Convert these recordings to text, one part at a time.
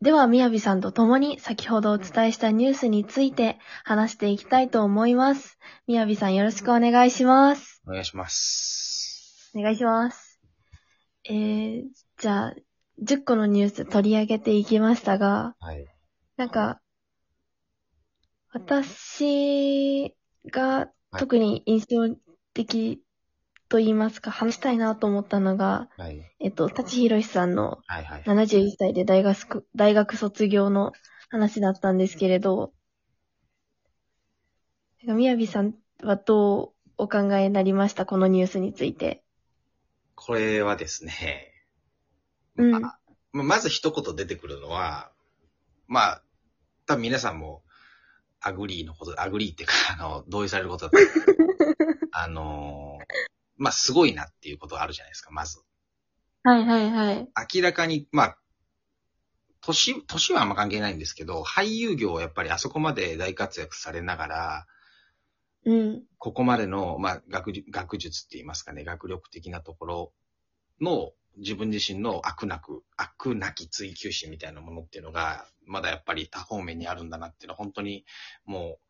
では、みやびさんと共に先ほどお伝えしたニュースについて話していきたいと思います。みやびさん、よろしくお願いします。お願いします。お願いします。じゃあ、10個のニュース取り上げていきましたが、はい、なんか、私が特に印象的と言いますか、話したいなと思ったのが、はい、舘ひろしさんの71歳で大学卒業の話だったんですけれど、みやびさんはどうお考えになりましたこのニュースについて。これはですね、まず一言出てくるのは、多分皆さんもアグリーっていうか、同意されることだった。すごいなっていうことがあるじゃないですか、まず。はいはいはい。明らかに、年はあんま関係ないんですけど、俳優業をやっぱりあそこまで大活躍されながら、ここまでの、学術って言いますかね、学力的なところの、自分自身の飽くなき追求心みたいなものっていうのが、まだやっぱり多方面にあるんだなっていうのは、本当にもう、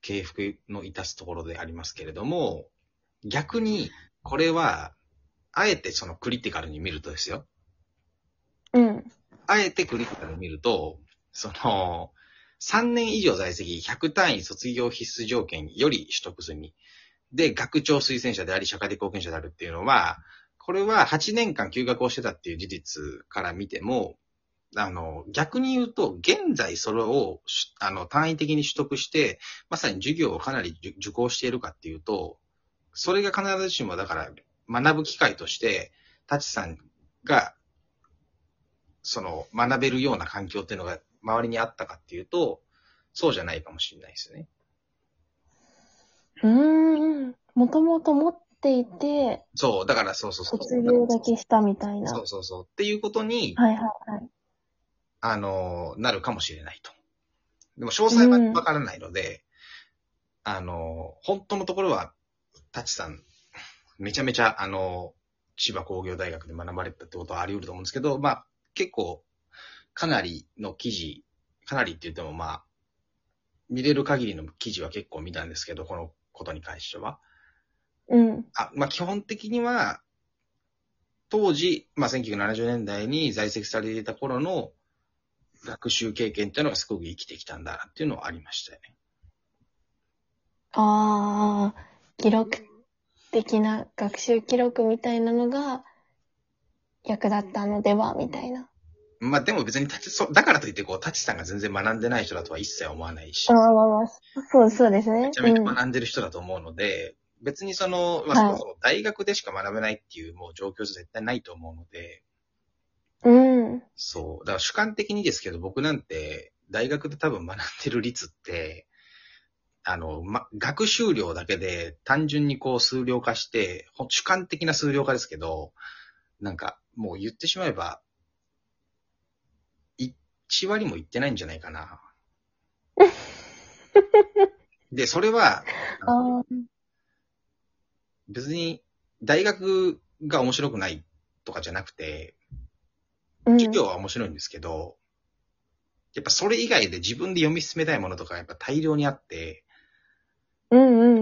敬服の致すところでありますけれども、逆に、これは、あえてそのクリティカルに見るとですよ。あえてクリティカルに見ると、3年以上在籍、100単位卒業必須条件より取得済み。で、学長推薦者であり、社会的貢献者であるっていうのは、これは8年間休学をしてたっていう事実から見ても、逆に言うと、現在それを、単位的に取得して、まさに授業をかなり受講しているかっていうと、それが必ずしも、だから、学ぶ機会として、舘さんが、学べるような環境っていうのが周りにあったかっていうと、そうじゃないかもしれないですよね。もともと持っていて、そう、だからそう。卒業だけしたみたいな。そう。っていうことに、なるかもしれないと。でも、詳細はわからないので、本当のところは、舘さん、めちゃめちゃ、千葉工業大学で学ばれたってことはあり得ると思うんですけど、結構、かなりって言っても、見れる限りの記事は結構見たんですけど、このことに関しては。基本的には、当時、1970年代に在籍されていた頃の学習経験っていうのがすごく生きてきたんだなっていうのはありましたよね。記録的な学習記録みたいなのが役立ったのではみたいな。でも別にだからといって舘さんが全然学んでない人だとは一切思わないし。そうですね。めちゃめちゃ学んでる人だと思うので、別にそもそも大学でしか学べないっていうもう状況じゃ絶対ないと思うので。だから主観的にですけど、僕なんて大学で多分学んでる率って。学習量だけで単純に数量化して、主観的な数量化ですけど、もう言ってしまえば、1割もいってないんじゃないかな。で、それは、別に大学が面白くないとかじゃなくて、授業は面白いんですけど、やっぱそれ以外で自分で読み進めたいものとかやっぱ大量にあって、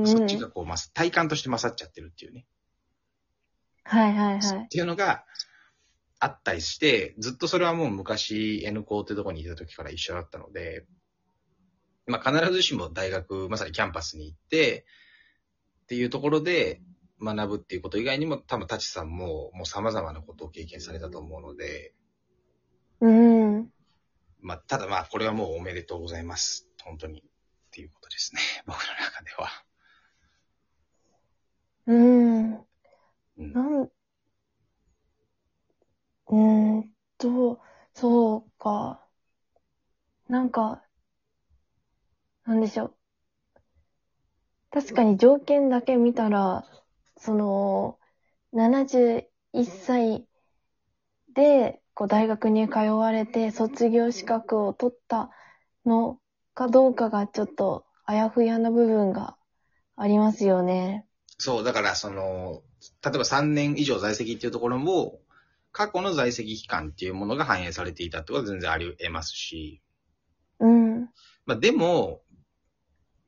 そっちが体感として勝っちゃってるっていうね。っていうのがあったりして、ずっとそれはもう昔 N 校ってとこにいた時から一緒だったので、必ずしも大学、まさにキャンパスに行って、っていうところで学ぶっていうこと以外にも、多分舘さんももう様々なことを経験されたと思うので、ただこれはもうおめでとうございます。本当に。っていうことですね。僕の中では。そうか。なんでしょう。確かに条件だけ見たら、71歳で、大学に通われて卒業資格を取ったのかどうかがちょっとあやふやな部分がありますよね。そう、だから例えば3年以上在籍っていうところも、過去の在籍期間っていうものが反映されていたってことは全然あり得ますし。うん。まあでも、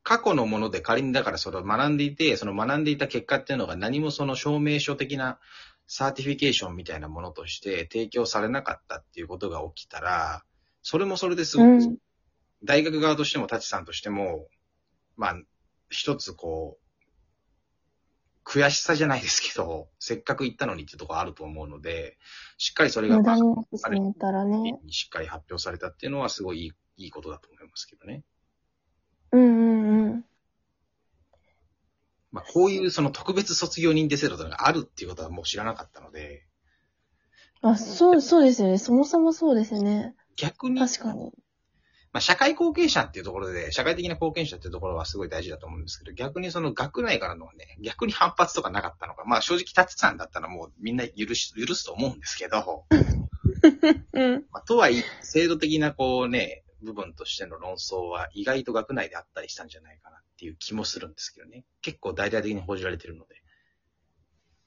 過去のもので仮にだからそれを学んでいて、その学んでいた結果っていうのが何もその証明書的なサーティフィケーションみたいなものとして提供されなかったっていうことが起きたら、それもそれですごく、うん、大学側としても舘さんとしても、まあ、一つこう、悔しさじゃないですけど、せっかく行ったのにっていうところあると思うので、しっかりそれが、しっかり発表されたっていうのはすごいいいことだと思いますけどね。うんうんうん。まあ、こういうその特別卒業認定制度というのがあるっていうことはもう知らなかったので。あ、そうですよね。そもそもそうですよね。逆に。確かに。まあ、社会貢献者っていうところで、社会的な貢献者っていうところはすごい大事だと思うんですけど、逆にその学内からのね、逆に反発とかなかったのか、まあ正直舘さんだったらもうみんな許すと思うんですけど、まあ、とはいえ、制度的なこうね、部分としての論争は意外と学内であったりしたんじゃないかなっていう気もするんですけどね。結構大々的に報じられてるので。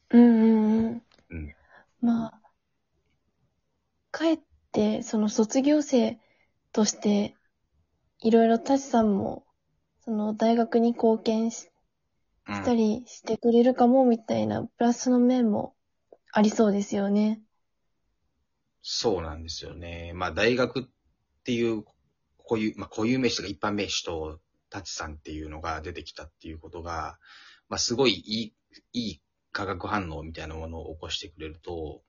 うん。まあ、かえってその卒業生としていろいろ舘さんもその大学に貢献したりしてくれるかもみたいなプラスの面もありそうですよね。そうなんですよね。まあ大学っていう固有名詞とか一般名詞と舘さんっていうのが出てきたっていうことが、まあ、すごいいい化学反応みたいなものを起こしてくれると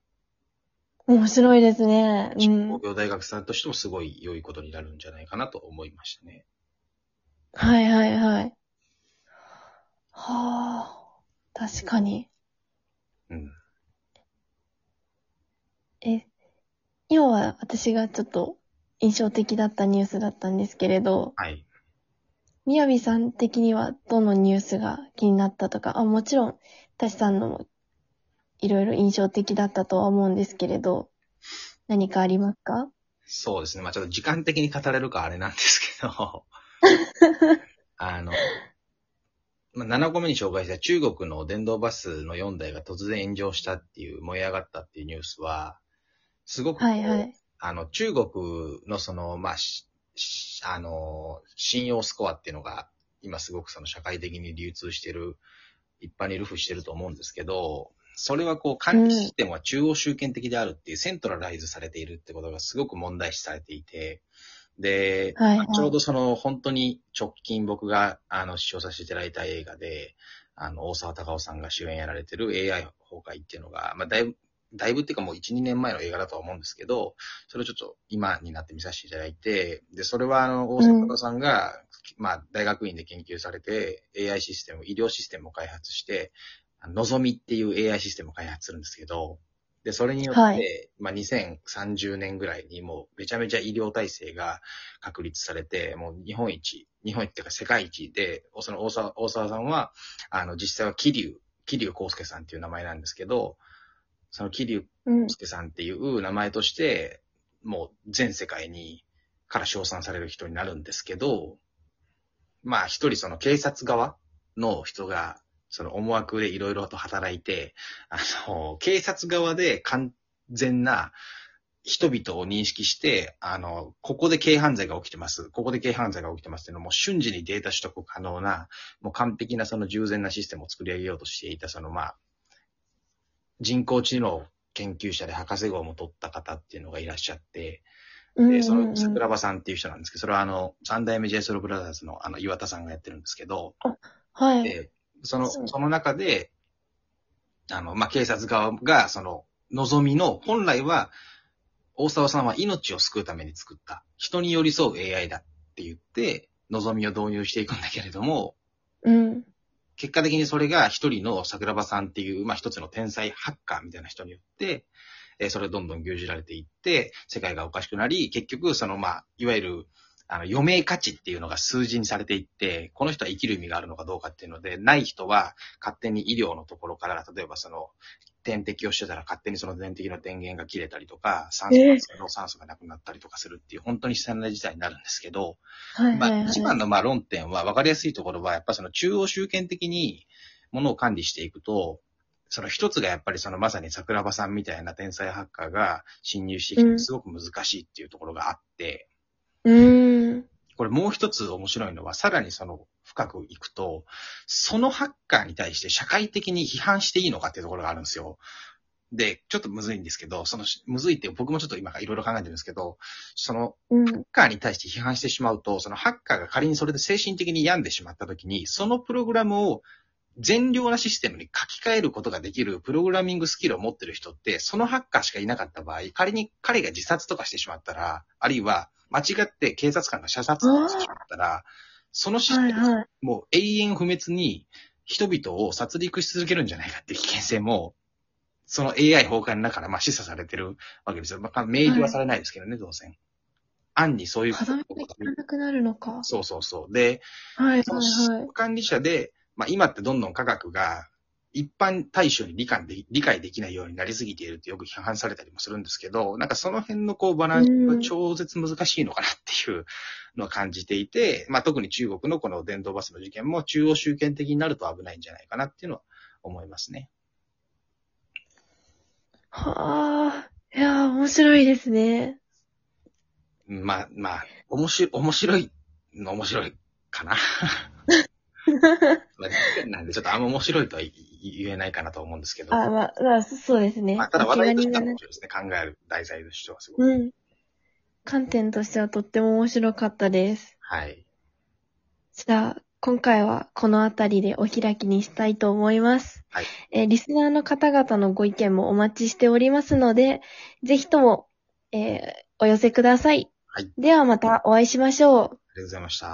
面白いですね。工業大学さんとしてもすごい良いことになるんじゃないかなと思いましたね。はいはいはい。はあ、確かに。うん。今は私がちょっと印象的だったニュースだったんですけれど、はい。みやびさん的にはどのニュースが気になったとか、あ、もちろん、舘さんのもいろいろ印象的だったとは思うんですけれど、何かありますか？そうですね。まあちょっと時間的に語れるかあれなんですけど、まあ、7個目に紹介した中国の電動バスの4台が突然炎上したっていう、燃え上がったっていうニュースは、すごく、はいはい、中国のその、まあ、信用スコアっていうのが、今すごくその社会的に流通してる、一般に流布してると思うんですけど、それはこう管理システムは中央集権的であるっていう、セントラライズされているってことがすごく問題視されていて、で、はいはい、ちょうどその本当に直近僕が視聴させていただいた映画で、大沢たかおさんが主演やられてる AI 崩壊っていうのが、まあだいぶっていうかもう1、2年前の映画だとは思うんですけど、それをちょっと今になって見させていただいて、で、それは大沢たかおさんが、まあ大学院で研究されて AI システム、医療システムを開発して、のぞみっていう AI システムを開発するんですけど、で、それによって、はい、まあ、2030年ぐらいにもうめちゃめちゃ医療体制が確立されて、もう日本一っていうか世界一で、その大沢さんは、実際は桐生康介さんっていう名前なんですけど、その桐生康介さんっていう名前として、もう全世界に、から称賛される人になるんですけど、まあ、一人その警察側の人が、その思惑でいろいろと働いて、警察側で完全な人々を認識して、ここで軽犯罪が起きてます。ここで軽犯罪が起きてますっていうのも瞬時にデータ取得可能な、もう完璧なその従前なシステムを作り上げようとしていた、そのまあ、人工知能研究者で博士号も取った方っていうのがいらっしゃって、で、その桜庭さんっていう人なんですけど、それは三代目 JSOULブラザーズの岩田さんがやってるんですけど、はい。その中で、まあ、警察側が、のぞみの、本来は、大沢さんは命を救うために作った、人に寄り添う AI だって言って、のぞみを導入していくんだけれども、うん。結果的にそれが一人の桜庭さんっていう、まあ、一つの天才ハッカーみたいな人によって、それをどんどん牛耳られていって、世界がおかしくなり、結局、まあ、いわゆる、余命価値っていうのが数字にされていって、この人は生きる意味があるのかどうかっていうので、ない人は勝手に医療のところから、例えば点滴をしてたら勝手にその点滴の電源が切れたりとか、酸素がなくなったりとかするっていう、本当に悲惨な事態になるんですけど、はいはいはい、まあ、一番のまあ論点は分かりやすいところは、やっぱ中央集権的にものを管理していくと、その一つがやっぱりそのまさに桜庭さんみたいな天才ハッカーが侵入してきてすごく難しいっていうところがあって、うん、これもう一つ面白いのはさらにその深くいくと、そのハッカーに対して社会的に批判していいのかっていうところがあるんですよ。で、ちょっとむずいんですけど、そのむずいって僕もちょっと今いろいろ考えてるんですけど、そのハッカーに対して批判してしまうと、そのハッカーが仮にそれで精神的に病んでしまったときに、そのプログラムを善良なシステムに書き換えることができるプログラミングスキルを持ってる人って、そのハッカーしかいなかった場合、仮に彼が自殺とかしてしまったら、あるいは間違って警察官が射殺してしまったら、そのシステムはもう永遠不滅に人々を殺戮し続けるんじゃないかっていう危険性も、その AI 崩壊の中からまあ示唆されてるわけですよ。まあ、明示はされないですけどね、はい、当然。暗にそういうことが。課題がなくなるのか。そうそうそう。で、はいはいはい、そのシステム管理者で、まあ、今ってどんどん科学が一般大衆に理解できないようになりすぎているってよく批判されたりもするんですけど、なんかその辺のこうバランスが超絶難しいのかなっていうのを感じていて、まあ特に中国のこの電動バスの事件も中央集権的になると危ないんじゃないかなっていうのは思いますね。はぁ、いやー面白いですね。まあ、面白いかな。まあ、なんでちょっとあんま面白いとは言えないかなと思うんですけど。あ、まあ、そうですね。まあ、ただ話題としては面白いですね。考える題材としてはすごい。うん。観点としてはとっても面白かったです。はい。じゃあ、今回はこのあたりでお開きにしたいと思います。はい。リスナーの方々のご意見もお待ちしておりますので、ぜひとも、お寄せください。はい。ではまたお会いしましょう。ありがとうございました。